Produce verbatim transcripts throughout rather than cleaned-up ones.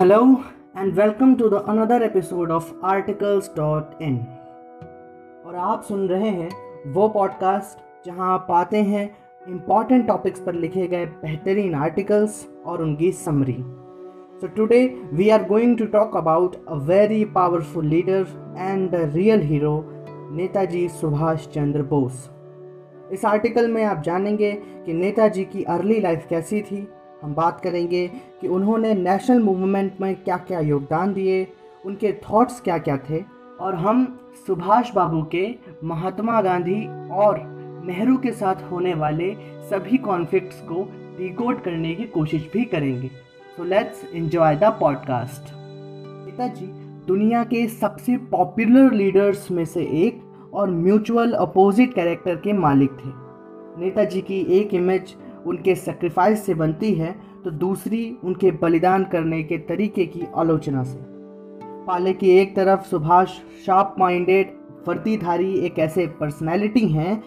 Hello and welcome to the another episode of articles dot in. और आप सुन रहे हैं वो पॉडकास्ट जहां आप पाते हैं इम्पॉर्टेंट टॉपिक्स पर लिखे गए बेहतरीन आर्टिकल्स और उनकी summary. So today we are going to talk about a very powerful leader and the real hero, Netaji Subhash Chandra Bose. इस आर्टिकल में आप जानेंगे कि नेताजी की अर्ली लाइफ कैसी थी। हम बात करेंगे कि उन्होंने नेशनल मूवमेंट में क्या क्या योगदान दिए, उनके थॉट्स क्या क्या थे, और हम सुभाष बाबू के महात्मा गांधी और नेहरू के साथ होने वाले सभी कॉन्फ्लिक्ट्स को डिकोड करने की कोशिश भी करेंगे। So let's enjoy the podcast. Netaji दुनिया के सबसे पॉपुलर लीडर्स में से एक और म्यूचुअल अपोजिट कैरेक्टर के मालिक थे। नेताजी की एक इमेज उनके सैक्रिफाइस से बनती है तो दूसरी उनके बलिदान करने के तरीके की आलोचना से। पाले की एक तरफ सुभाष शार्प माइंडेड वर्दीधारी एक ऐसे पर्सनैलिटी हैं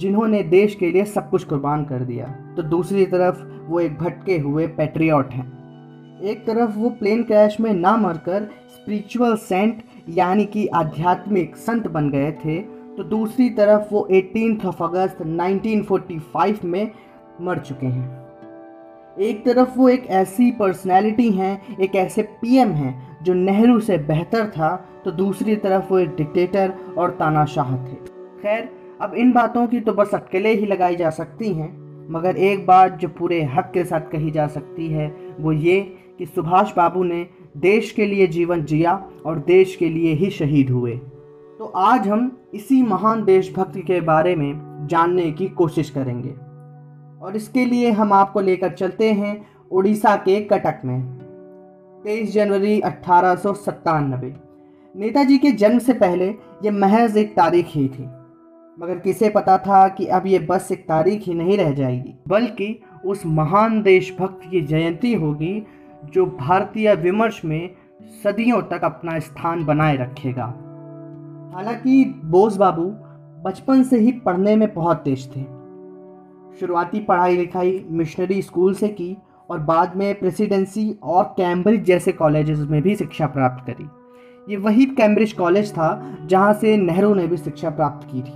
जिन्होंने देश के लिए सब कुछ कुर्बान कर दिया, तो दूसरी तरफ वो एक भटके हुए पैट्रियट हैं। एक तरफ वो प्लेन क्रैश में ना मरकर स्पिरिचुअल सेंट यानी कि आध्यात्मिक संत बन गए थे, तो दूसरी तरफ वो अठारह अगस्त उन्नीस सौ पैंतालीस में मर चुके हैं। एक तरफ वो एक ऐसी पर्सनैलिटी हैं, एक ऐसे पीएम हैं जो नेहरू से बेहतर था, तो दूसरी तरफ वो एक डिक्टेटर और तानाशाह थे। खैर, अब इन बातों की तो बस अटकलें ही लगाई जा सकती हैं, मगर एक बात जो पूरे हक के साथ कही जा सकती है वो ये कि सुभाष बाबू ने देश के लिए जीवन जिया और देश के लिए ही शहीद हुए। तो आज हम इसी महान देशभक्त के बारे में जानने की कोशिश करेंगे, और इसके लिए हम आपको लेकर चलते हैं उड़ीसा के कटक में। तेईस जनवरी अट्ठारह सौ सत्तानबे। नेताजी के जन्म से पहले ये महज एक तारीख ही थी, मगर किसे पता था कि अब ये बस एक तारीख ही नहीं रह जाएगी, बल्कि उस महान देशभक्त की जयंती होगी जो भारतीय विमर्श में सदियों तक अपना स्थान बनाए रखेगा। हालांकि बोस बाबू बचपन से ही पढ़ने में बहुत तेज थे। शुरुआती पढ़ाई लिखाई मिशनरी स्कूल से की और बाद में प्रेसिडेंसी और कैम्ब्रिज जैसे कॉलेजेस में भी शिक्षा प्राप्त करी। ये वही कैम्ब्रिज कॉलेज था जहां से नेहरू ने भी शिक्षा प्राप्त की थी।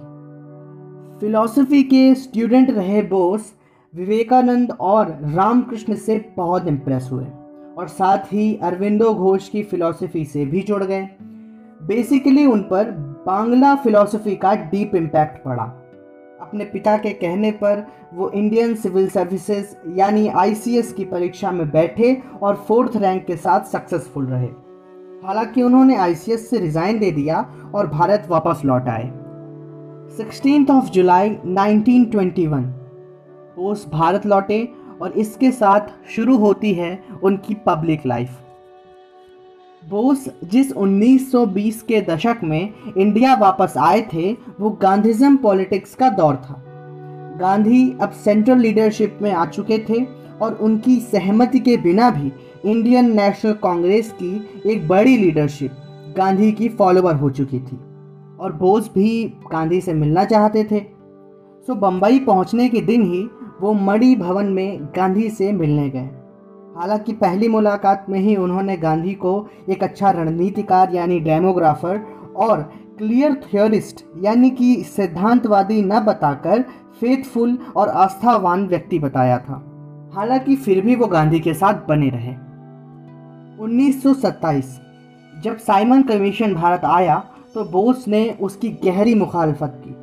फिलॉसफी के स्टूडेंट रहे बोस विवेकानंद और रामकृष्ण से बहुत इम्प्रेस हुए और साथ ही अरविंदो घोष की फ़िलॉसफी से भी जुड़ गए। बेसिकली उन पर बांग्ला फ़िलॉसफी का डीप इम्पैक्ट पड़ा। अपने पिता के कहने पर वो इंडियन सिविल सर्विसेज यानी आई सी एस की परीक्षा में बैठे और फोर्थ रैंक के साथ सक्सेसफुल रहे। हालांकि उन्होंने आई सी एस से रिज़ाइन दे दिया और भारत वापस लौट आए। सोलह जुलाई उन्नीस सौ इक्कीस बोस भारत लौटे और इसके साथ शुरू होती है उनकी पब्लिक लाइफ। बोस जिस उन्नीस सौ बीस के दशक में इंडिया वापस आए थे वो गांधीज़म पॉलिटिक्स का दौर था। गांधी अब सेंट्रल लीडरशिप में आ चुके थे और उनकी सहमति के बिना भी इंडियन नेशनल कांग्रेस की एक बड़ी लीडरशिप गांधी की फॉलोवर हो चुकी थी और बोस भी गांधी से मिलना चाहते थे। सो बम्बई पहुंचने के दिन ही वो मणि भवन में गांधी से मिलने गए। हालांकि पहली मुलाकात में ही उन्होंने गांधी को एक अच्छा रणनीतिकार यानी डेमोग्राफर और क्लियर थियोरिस्ट यानी कि सिद्धांतवादी न बताकर फेथफुल और आस्थावान व्यक्ति बताया था। हालांकि फिर भी वो गांधी के साथ बने रहे। उन्नीस सौ सत्ताईस जब साइमन कमीशन भारत आया तो बोस ने उसकी गहरी मुखालफत की।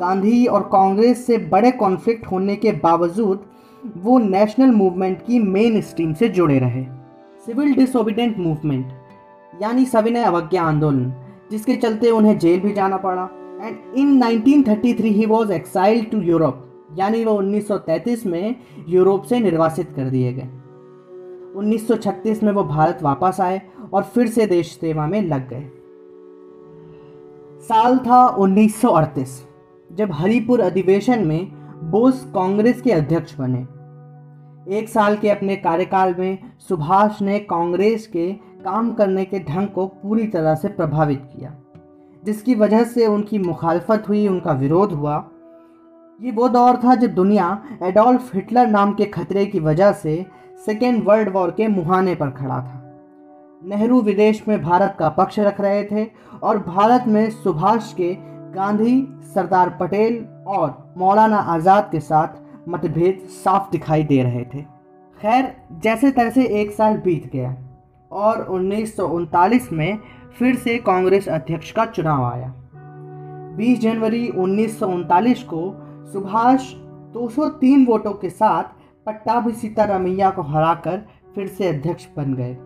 गांधी और कांग्रेस से बड़े कॉन्फ्लिक्ट होने के बावजूद वो नेशनल मूवमेंट की मेन स्ट्रीम से जुड़े रहे। सिविल डिसोबीडिएंट मूवमेंट यानी सविनय अवज्ञा आंदोलन, जिसके चलते उन्हें जेल भी जाना पड़ा। And in nineteen thirty three he was exile to Europe, यानी वो उन्नीस सौ तैंतीस में यूरोप से निर्वासित कर दिए गए। उन्नीस सौ छत्तीस में वो भारत वापस आए और फिर से देश सेवा में लग गए। साल था उन्नीस सौ अड़तीस जब हरिपुर अधिवेशन में बोस कांग्रेस के अध्यक्ष बने। एक साल के अपने कार्यकाल में सुभाष ने कांग्रेस के काम करने के ढंग को पूरी तरह से प्रभावित किया, जिसकी वजह से उनकी मुखालफत हुई, उनका विरोध हुआ। ये वो दौर था जब दुनिया एडोल्फ हिटलर नाम के खतरे की वजह से सेकेंड वर्ल्ड वॉर के मुहाने पर खड़ा था। नेहरू विदेश में भारत का पक्ष रख रहे थे और भारत में सुभाष के गांधी, सरदार पटेल और मौलाना आज़ाद के साथ मतभेद साफ दिखाई दे रहे थे। खैर, जैसे तैसे एक साल बीत गया और उन्नीस सौ उनतालीस में फिर से कांग्रेस अध्यक्ष का चुनाव आया। बीस जनवरी उन्नीस सौ उनतालीस को सुभाष दो सौ तीन वोटों के साथ पट्टाभि सीतारमैया को हराकर फिर से अध्यक्ष बन गए,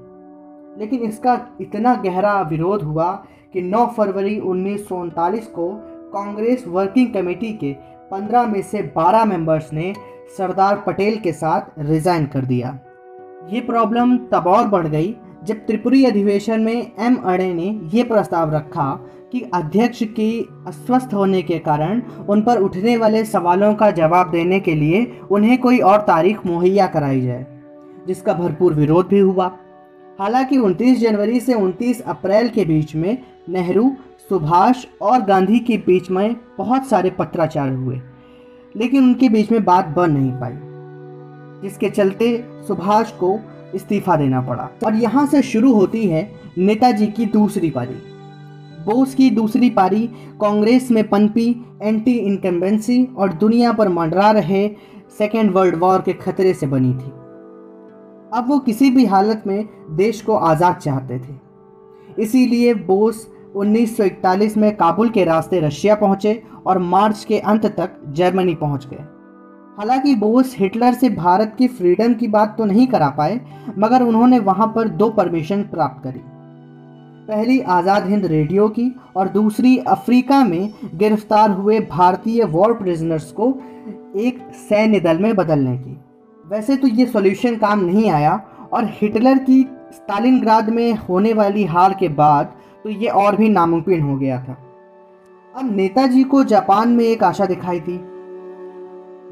लेकिन इसका इतना गहरा विरोध हुआ कि नौ फरवरी उन्नीस सौ उनतालीस को कांग्रेस वर्किंग कमेटी के पंद्रह में से बारह मेंबर्स ने सरदार पटेल के साथ रिज़ाइन कर दिया। ये प्रॉब्लम तब और बढ़ गई जब त्रिपुरी अधिवेशन में एम अड़े ने यह प्रस्ताव रखा कि अध्यक्ष की अस्वस्थ होने के कारण उन पर उठने वाले सवालों का जवाब देने के लिए उन्हें कोई और तारीख मुहैया कराई जाए, जिसका भरपूर विरोध भी हुआ। हालांकि उनतीस जनवरी से उनतीस अप्रैल के बीच में नेहरू, सुभाष और गांधी के बीच में बहुत सारे पत्राचार हुए, लेकिन उनके बीच में बात बन नहीं पाई, जिसके चलते सुभाष को इस्तीफा देना पड़ा। और यहाँ से शुरू होती है नेताजी की दूसरी पारी। बोस की दूसरी पारी कांग्रेस में पनपी एंटी इनकम्बेंसी और दुनिया पर मंडरा रहे सेकेंड वर्ल्ड वॉर के खतरे से बनी थी। अब वो किसी भी हालत में देश को आज़ाद चाहते थे, इसीलिए बोस उन्नीस सौ इकतालीस में काबुल के रास्ते रशिया पहुँचे और मार्च के अंत तक जर्मनी पहुँच गए। हालांकि बोस हिटलर से भारत की फ्रीडम की बात तो नहीं करा पाए, मगर उन्होंने वहाँ पर दो परमिशन प्राप्त करी, पहली आज़ाद हिंद रेडियो की और दूसरी अफ्रीका में गिरफ्तार हुए भारतीय वॉर प्रिजनर्स को एक सैन्य दल में बदलने की। वैसे तो ये सॉल्यूशन काम नहीं आया और हिटलर की स्टालिनग्राद में होने वाली हार के बाद तो ये और भी नामुमकिन हो गया था। अब नेताजी को जापान में एक आशा दिखाई थी,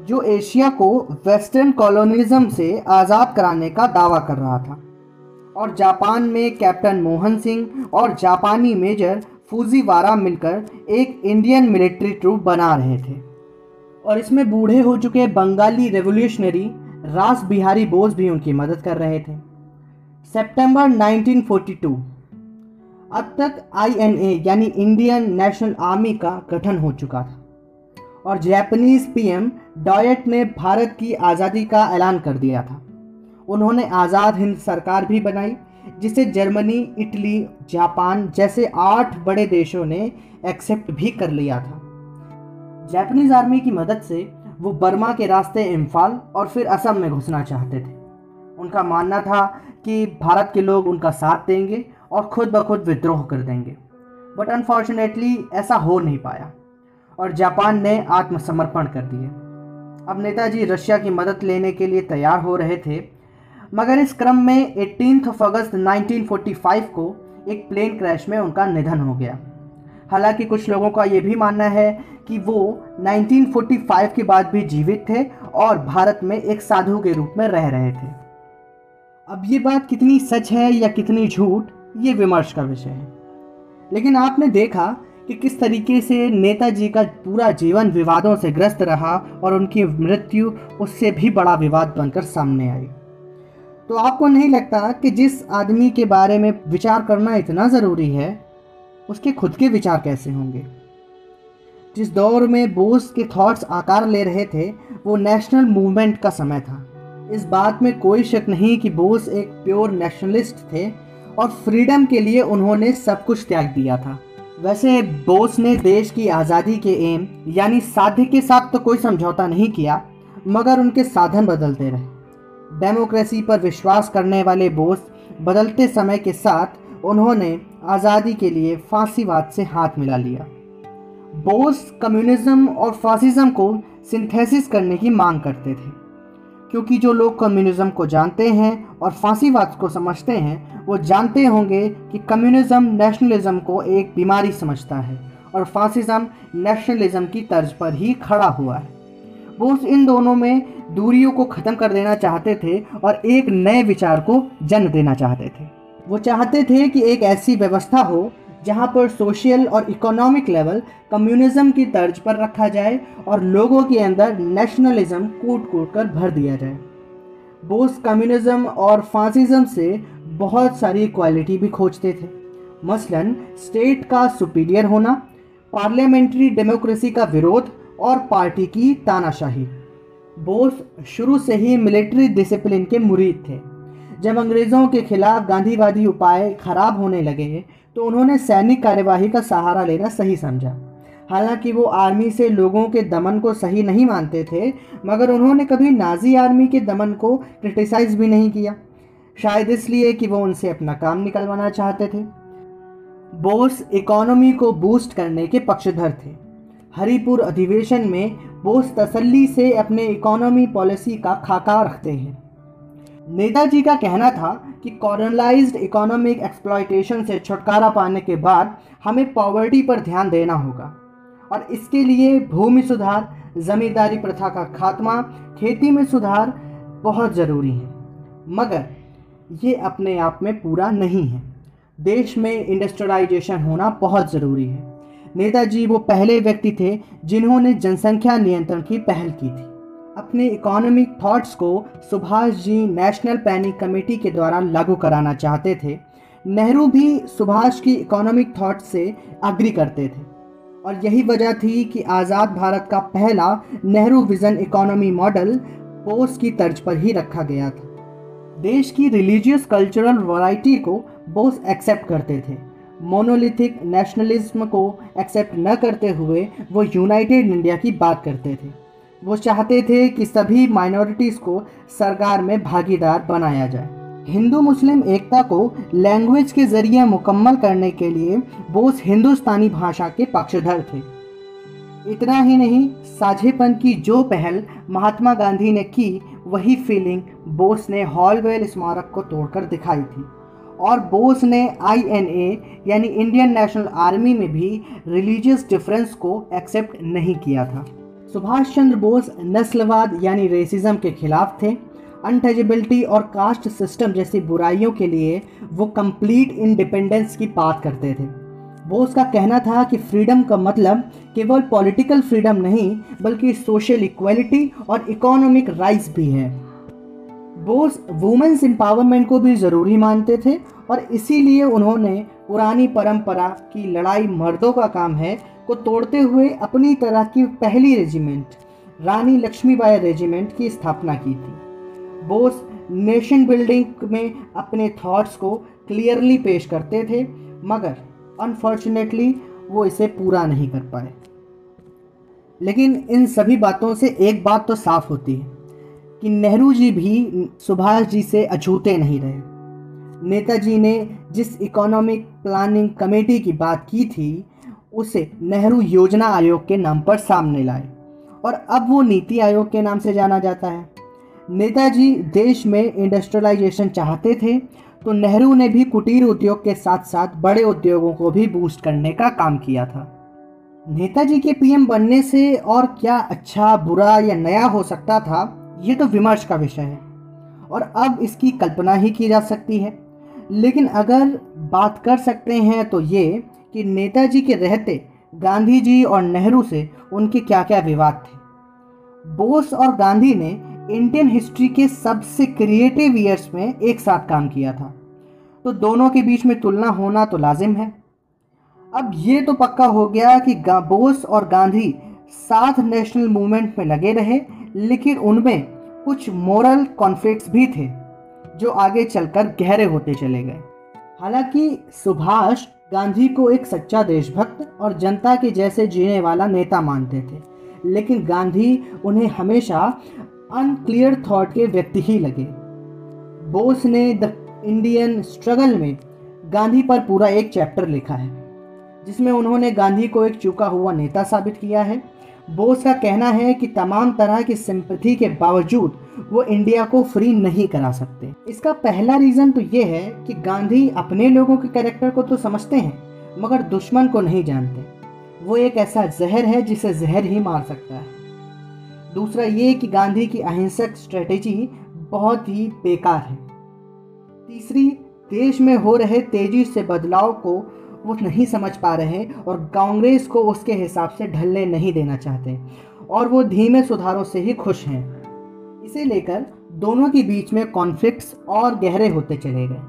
जो एशिया को वेस्टर्न कॉलोनिज्म से आज़ाद कराने का दावा कर रहा था, और जापान में कैप्टन मोहन सिंह और जापानी मेजर फूजीवारा मिलकर एक इंडियन मिलिट्री ट्रूप बना रहे थे, और इसमें बूढ़े हो चुके बंगाली रेवोल्यूशनरी रास बिहारी बोस भी उनकी मदद कर रहे थे। सितंबर उन्नीस सौ बयालीस अब तक आई एन ए यानी इंडियन नेशनल आर्मी का गठन हो चुका था और जापानीज़ पी एम डॉयट ने भारत की आज़ादी का ऐलान कर दिया था। उन्होंने आज़ाद हिंद सरकार भी बनाई, जिसे जर्मनी, इटली, जापान जैसे आठ बड़े देशों ने एक्सेप्ट भी कर लिया था। जापानीज़ आर्मी की मदद से वो बर्मा के रास्ते इम्फाल और फिर असम में घुसना चाहते थे। उनका मानना था कि भारत के लोग उनका साथ देंगे और खुद ब खुद विद्रोह कर देंगे, बट अनफॉर्चुनेटली ऐसा हो नहीं पाया और जापान ने आत्मसमर्पण कर दिया। अब नेताजी रशिया की मदद लेने के लिए तैयार हो रहे थे, मगर इस क्रम में अठारह अगस्त उन्नीस सौ पैंतालीस को एक प्लेन क्रैश में उनका निधन हो गया। हालांकि कुछ लोगों का ये भी मानना है कि वो उन्नीस सौ पैंतालीस के बाद भी जीवित थे और भारत में एक साधु के रूप में रह रहे थे। अब ये बात कितनी सच है या कितनी झूठ, ये विमर्श का विषय है, लेकिन आपने देखा कि किस तरीके से नेताजी का पूरा जीवन विवादों से ग्रस्त रहा और उनकी मृत्यु उससे भी बड़ा विवाद बनकर सामने आई। तो आपको नहीं लगता कि जिस आदमी के बारे में विचार करना इतना ज़रूरी है, उसके खुद के विचार कैसे होंगे? जिस दौर में बोस के थॉट्स आकार ले रहे थे, वो नेशनल मूवमेंट का समय था। इस बात में कोई शक नहीं कि बोस एक प्योर नेशनलिस्ट थे और फ्रीडम के लिए उन्होंने सब कुछ त्याग दिया था। वैसे बोस ने देश की आज़ादी के एम यानी साध्य के साथ तो कोई समझौता नहीं किया, मगर उनके साधन बदलते रहे। डेमोक्रेसी पर विश्वास करने वाले बोस बदलते समय के साथ उन्होंने आज़ादी के लिए फांसीवाद से हाथ मिला लिया। बोस कम्युनिज़्म और फासिज़म को सिंथेसिस करने की मांग करते थे, क्योंकि जो लोग कम्युनिज़्म को जानते हैं और फांसीवाद को समझते हैं, वो जानते होंगे कि कम्युनिज़्म नेशनलिज़्म को एक बीमारी समझता है और फासिज़्म नेशनलिज़्म की तर्ज पर ही खड़ा हुआ है। बोस इन दोनों में दूरियों को ख़त्म कर देना चाहते थे और एक नए विचार को जन्म देना चाहते थे। वो चाहते थे कि एक ऐसी व्यवस्था हो जहां पर सोशल और इकोनॉमिक लेवल कम्युनिज़्म की तर्ज पर रखा जाए और लोगों के अंदर नेशनलिज़्म कूट कूट कर भर दिया जाए। बोस कम्युनिज़्म और फासिज़्म से बहुत सारी क्वालिटी भी खोजते थे, मसलन स्टेट का सुपीरियर होना, पार्लियामेंट्री डेमोक्रेसी का विरोध और पार्टी की तानाशाही। बोस शुरू से ही मिलिट्री डिसिप्लिन के मुरीद थे। जब अंग्रेज़ों के खिलाफ गांधीवादी उपाय खराब होने लगे तो उन्होंने सैनिक कार्यवाही का सहारा लेना सही समझा। हालांकि वो आर्मी से लोगों के दमन को सही नहीं मानते थे, मगर उन्होंने कभी नाजी आर्मी के दमन को क्रिटिसाइज़ भी नहीं किया, शायद इसलिए कि वो उनसे अपना काम निकलवाना चाहते थे। बोस इकोनॉमी को बूस्ट करने के पक्षधर थे। हरिपुर अधिवेशन में बोस तसल्ली से अपने इकोनॉमी पॉलिसी का खाका रखते हैं। नेताजी का कहना था कि कॉलोनलाइज्ड इकोनॉमिक एक्सप्लॉयटेशन से छुटकारा पाने के बाद हमें पॉवर्टी पर ध्यान देना होगा और इसके लिए भूमि सुधार, ज़मींदारी प्रथा का खात्मा, खेती में सुधार बहुत ज़रूरी है। मगर ये अपने आप में पूरा नहीं है। देश में इंडस्ट्रियलाइजेशन होना बहुत ज़रूरी है। नेताजी वो पहले व्यक्ति थे जिन्होंने जनसंख्या नियंत्रण की पहल की थी। अपने इकोनॉमिक थॉट्स को Subhash ji national planning committee के द्वारा लागू कराना चाहते थे। नेहरू भी सुभाष की इकोनॉमिक थॉट्स से एग्री करते थे और यही वजह थी कि आज़ाद भारत का पहला Nehru vision economy model Bose की तर्ज पर ही रखा गया था। देश की रिलीजियस कल्चरल वैरायटी को बोस एक्सेप्ट करते थे। मोनोलिथिक नेशनलिज्म को एक्सेप्ट न करते हुए वो यूनाइटेड इंडिया की बात करते थे। वो चाहते थे कि सभी माइनॉरिटीज़ को सरकार में भागीदार बनाया जाए। हिंदू मुस्लिम एकता को लैंग्वेज के ज़रिए मुकम्मल करने के लिए बोस हिंदुस्तानी भाषा के पक्षधर थे। इतना ही नहीं, साझेपन की जो पहल महात्मा गांधी ने की वही फीलिंग बोस ने हॉलवेल स्मारक को तोड़कर दिखाई थी और बोस ने आई एन ए यानी इंडियन नेशनल आर्मी में भी रिलीजियस डिफरेंस को एक्सेप्ट नहीं किया था। सुभाष चंद्र बोस नस्लवाद यानी रेसिज्म के खिलाफ थे। अनटचेबिलिटी और कास्ट सिस्टम जैसी बुराइयों के लिए वो कंप्लीट इंडिपेंडेंस की बात करते थे। बोस का कहना था कि फ्रीडम का मतलब केवल पॉलिटिकल फ्रीडम नहीं बल्कि सोशल इक्वलिटी और इकोनॉमिक राइट्स भी है। बोस वुमेन्स एम्पावरमेंट को भी ज़रूरी मानते थे और इसीलिए उन्होंने पुरानी परंपरा की लड़ाई मर्दों का काम है को तोड़ते हुए अपनी तरह की पहली रेजिमेंट रानी लक्ष्मीबाई रेजिमेंट की स्थापना की थी। बोस नेशन बिल्डिंग में अपने थॉट्स को क्लियरली पेश करते थे, मगर अनफॉर्चुनेटली वो इसे पूरा नहीं कर पाए। लेकिन इन सभी बातों से एक बात तो साफ होती है कि नेहरू जी भी सुभाष जी से अछूते नहीं रहे। नेताजी ने जिस इकोनॉमिक प्लानिंग कमेटी की बात की थी उसे नेहरू योजना आयोग के नाम पर सामने लाए और अब वो नीति आयोग के नाम से जाना जाता है। नेताजी देश में इंडस्ट्रियलाइजेशन चाहते थे तो नेहरू ने भी कुटीर उद्योग के साथ साथ बड़े उद्योगों को भी बूस्ट करने का काम किया था। नेताजी के पी एम बनने से और क्या अच्छा, बुरा या नया हो सकता था, ये तो विमर्श का विषय है और अब इसकी कल्पना ही की जा सकती है। लेकिन अगर बात कर सकते हैं तो ये कि नेताजी के रहते गांधी जी और नेहरू से उनके क्या क्या विवाद थे। बोस और गांधी ने इंडियन हिस्ट्री के सबसे क्रिएटिव ईयर्स में एक साथ काम किया था, तो दोनों के बीच में तुलना होना तो लाजिम है। अब ये तो पक्का हो गया कि बोस और गांधी साथ नेशनल मूवमेंट में लगे रहे, लेकिन उनमें कुछ मोरल कॉन्फ्लिक्ट्स भी थे जो आगे चलकर गहरे होते चले गए। हालांकि सुभाष गांधी को एक सच्चा देशभक्त और जनता के जैसे जीने वाला नेता मानते थे, लेकिन गांधी उन्हें हमेशा अनक्लियर थॉट के व्यक्ति ही लगे। बोस ने द इंडियन स्ट्रगल में गांधी पर पूरा एक चैप्टर लिखा है जिसमें उन्होंने गांधी को एक चूका हुआ नेता साबित किया है। बोस का कहना है कि तमाम तरह की सिंपैथी के बावजूद वो इंडिया को फ्री नहीं करा सकते। इसका पहला रीज़न तो ये है कि गांधी अपने लोगों के कैरेक्टर को तो समझते हैं मगर दुश्मन को नहीं जानते। वो एक ऐसा जहर है जिसे जहर ही मार सकता है। दूसरा ये कि गांधी की अहिंसक स्ट्रेटेजी बहुत ही बेकार है। तीसरी, देश में हो रहे तेजी से बदलाव को वो नहीं समझ पा रहे और कांग्रेस को उसके हिसाब से ढलने नहीं देना चाहते और वो धीमे सुधारों से ही खुश हैं। इसे लेकर दोनों के बीच में कॉन्फ्लिक्ट्स और गहरे होते चले गए।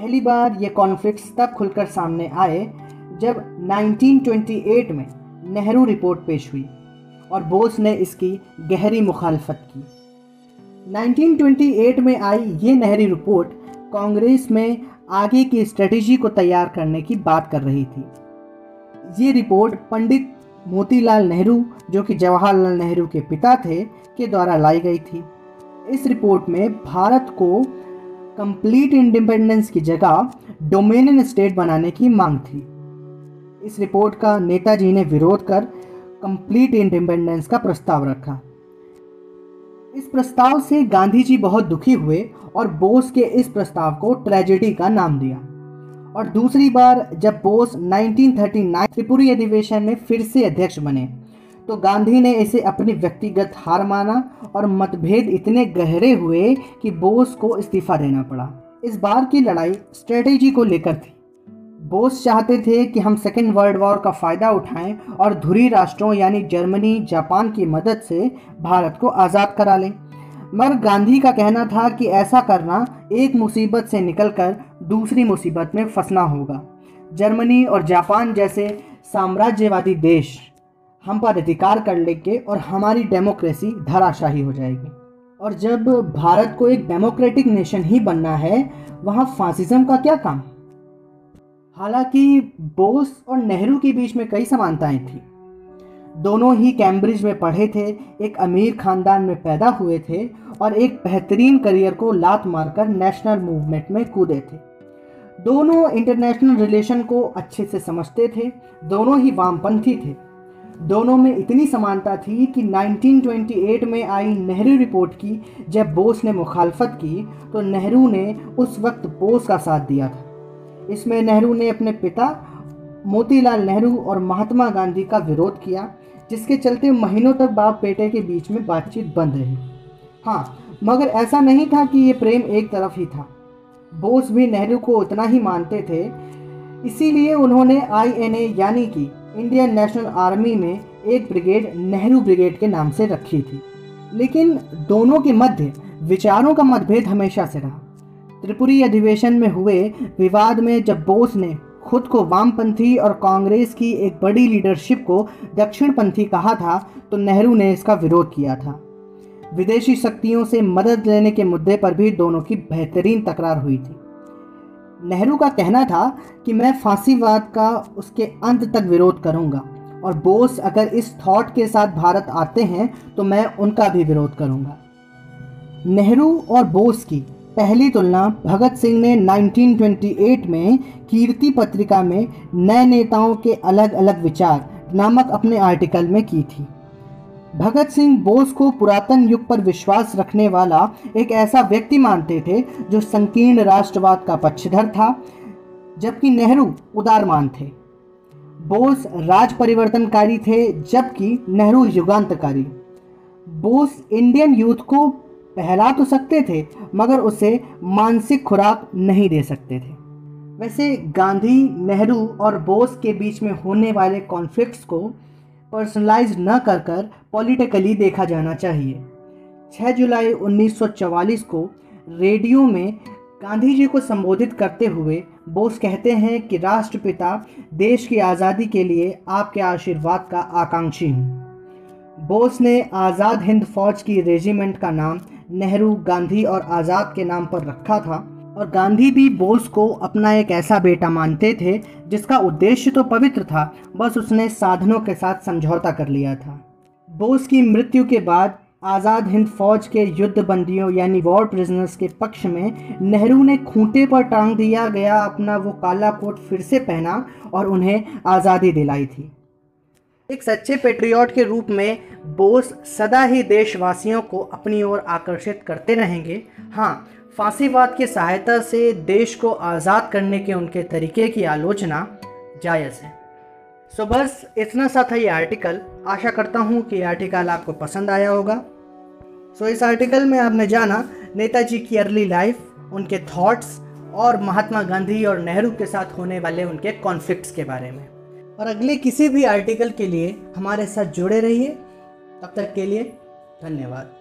पहली बार ये कॉन्फ्लिक्ट्स तब खुलकर सामने आए जब उन्नीस सौ अट्ठाईस में नेहरू रिपोर्ट पेश हुई और बोस ने इसकी गहरी मुखालफत की। उन्नीस सौ अट्ठाईस में आई ये नेहरू रिपोर्ट कांग्रेस में आगे की स्ट्रेटजी को तैयार करने की बात कर रही थी। ये रिपोर्ट पंडित मोतीलाल नेहरू, जो कि जवाहरलाल नेहरू के पिता थे, के द्वारा लाई गई थी। इस रिपोर्ट में भारत को कंप्लीट इंडिपेंडेंस की जगह डोमिनियन स्टेट बनाने की मांग थी। इस रिपोर्ट का नेताजी ने विरोध कर कंप्लीट इंडिपेंडेंस का प्रस्ताव रखा। इस प्रस्ताव से गांधी जी बहुत दुखी हुए और बोस के इस प्रस्ताव को ट्रेजेडी का नाम दिया। और दूसरी बार जब बोस उन्नीस सौ उनतालीस त्रिपुरी अधिवेशन में फिर से अध्यक्ष बने तो गांधी ने इसे अपनी व्यक्तिगत हार माना और मतभेद इतने गहरे हुए कि बोस को इस्तीफा देना पड़ा। इस बार की लड़ाई स्ट्रेटेजी को लेकर थी। बोस चाहते थे कि हम सेकेंड वर्ल्ड वॉर का फ़ायदा उठाएं और धुरी राष्ट्रों यानी जर्मनी, जापान की मदद से भारत को आज़ाद करा लें, मगर गांधी का कहना था कि ऐसा करना एक मुसीबत से निकलकर दूसरी मुसीबत में फंसना होगा। जर्मनी और जापान जैसे साम्राज्यवादी देश हम पर अधिकार कर लेंगे और हमारी डेमोक्रेसी धराशायी हो जाएगी। और जब भारत को एक डेमोक्रेटिक नेशन ही बनना है, वहाँ फासिज्म का क्या काम। हालांकि बोस और नेहरू के बीच में कई समानताएं थी। दोनों ही कैम्ब्रिज में पढ़े थे, एक अमीर खानदान में पैदा हुए थे और एक बेहतरीन करियर को लात मारकर नेशनल मूवमेंट में कूदे थे। दोनों इंटरनेशनल रिलेशन को अच्छे से समझते थे। दोनों ही वामपंथी थे। दोनों में इतनी समानता थी कि उन्नीस सौ अट्ठाईस में आई नेहरू रिपोर्ट की जब बोस ने मुखालफत की तो नेहरू ने उस वक्त बोस का साथ दिया था। इसमें नेहरू ने अपने पिता मोतीलाल नेहरू और महात्मा गांधी का विरोध किया, जिसके चलते महीनों तक बाप बेटे के बीच में बातचीत बंद रही। हाँ, मगर ऐसा नहीं था कि ये प्रेम एक तरफ ही था। बोस भी नेहरू को उतना ही मानते थे, इसीलिए उन्होंने आई एन ए यानी कि इंडियन नेशनल आर्मी में एक ब्रिगेड नेहरू ब्रिगेड के नाम से रखी थी। लेकिन दोनों के मध्य विचारों का मतभेद हमेशा से रहा। त्रिपुरी अधिवेशन में हुए विवाद में जब बोस ने खुद को वामपंथी और कांग्रेस की एक बड़ी लीडरशिप को दक्षिणपंथी कहा था तो नेहरू ने इसका विरोध किया था। विदेशी शक्तियों से मदद लेने के मुद्दे पर भी दोनों की बेहतरीन तकरार हुई थी। नेहरू का कहना था कि मैं फांसीवाद का उसके अंत तक विरोध करूंगा और बोस अगर इस थॉट के साथ भारत आते हैं तो मैं उनका भी विरोध करूंगा। नेहरू और बोस की पहली तुलना भगत सिंह ने उन्नीस सौ अट्ठाईस में कीर्ति पत्रिका में नए नेताओं के अलग अलग विचार नामक अपने आर्टिकल में की थी। भगत सिंह बोस को पुरातन युग पर विश्वास रखने वाला एक ऐसा व्यक्ति मानते थे जो संकीर्ण राष्ट्रवाद का पक्षधर था, जबकि नेहरू उदारमान थे। बोस राज परिवर्तनकारी थे, जबकि नेहरू युगांतकारी। बोस इंडियन यूथ को पहला तो सकते थे, मगर उसे मानसिक खुराक नहीं दे सकते थे। वैसे गांधी, नेहरू और बोस के बीच में होने वाले कॉन्फ्लिक्ट्स को पर्सनलाइज न कर कर पॉलिटिकली देखा जाना चाहिए। छह जुलाई उन्नीस सौ चौवालीस को रेडियो में गांधी जी को संबोधित करते हुए बोस कहते हैं कि राष्ट्रपिता, देश की आज़ादी के लिए आपके आशीर्वाद का आकांक्षी हूँ। बोस ने आज़ाद हिंद फौज की रेजिमेंट का नाम नेहरू, गांधी और आज़ाद के नाम पर रखा था और गांधी भी बोस को अपना एक ऐसा बेटा मानते थे जिसका उद्देश्य तो पवित्र था, बस उसने साधनों के साथ समझौता कर लिया था। बोस की मृत्यु के बाद आज़ाद हिंद फौज के युद्ध बंदियों यानी वॉर प्रिजनर्स के पक्ष में नेहरू ने खूंटे पर टांग दिया गया अपना वो काला कोट फिर से पहना और उन्हें आज़ादी दिलाई थी। एक सच्चे पेट्रियट के रूप में बोस सदा ही देशवासियों को अपनी ओर आकर्षित करते रहेंगे। हाँ, फांसीवाद की सहायता से देश को आज़ाद करने के उनके तरीके की आलोचना जायज़ है। सो बस इतना सा था ये आर्टिकल। आशा करता हूँ कि आर्टिकल आपको पसंद आया होगा। सो इस आर्टिकल में आपने जाना नेताजी की अर्ली लाइफ, उनके थाट्स और महात्मा गांधी और नेहरू के साथ होने वाले उनके कॉन्फ्लिक्ट्स के बारे में। और अगले किसी भी आर्टिकल के लिए हमारे साथ जुड़े रहिए। तब तक के लिए धन्यवाद।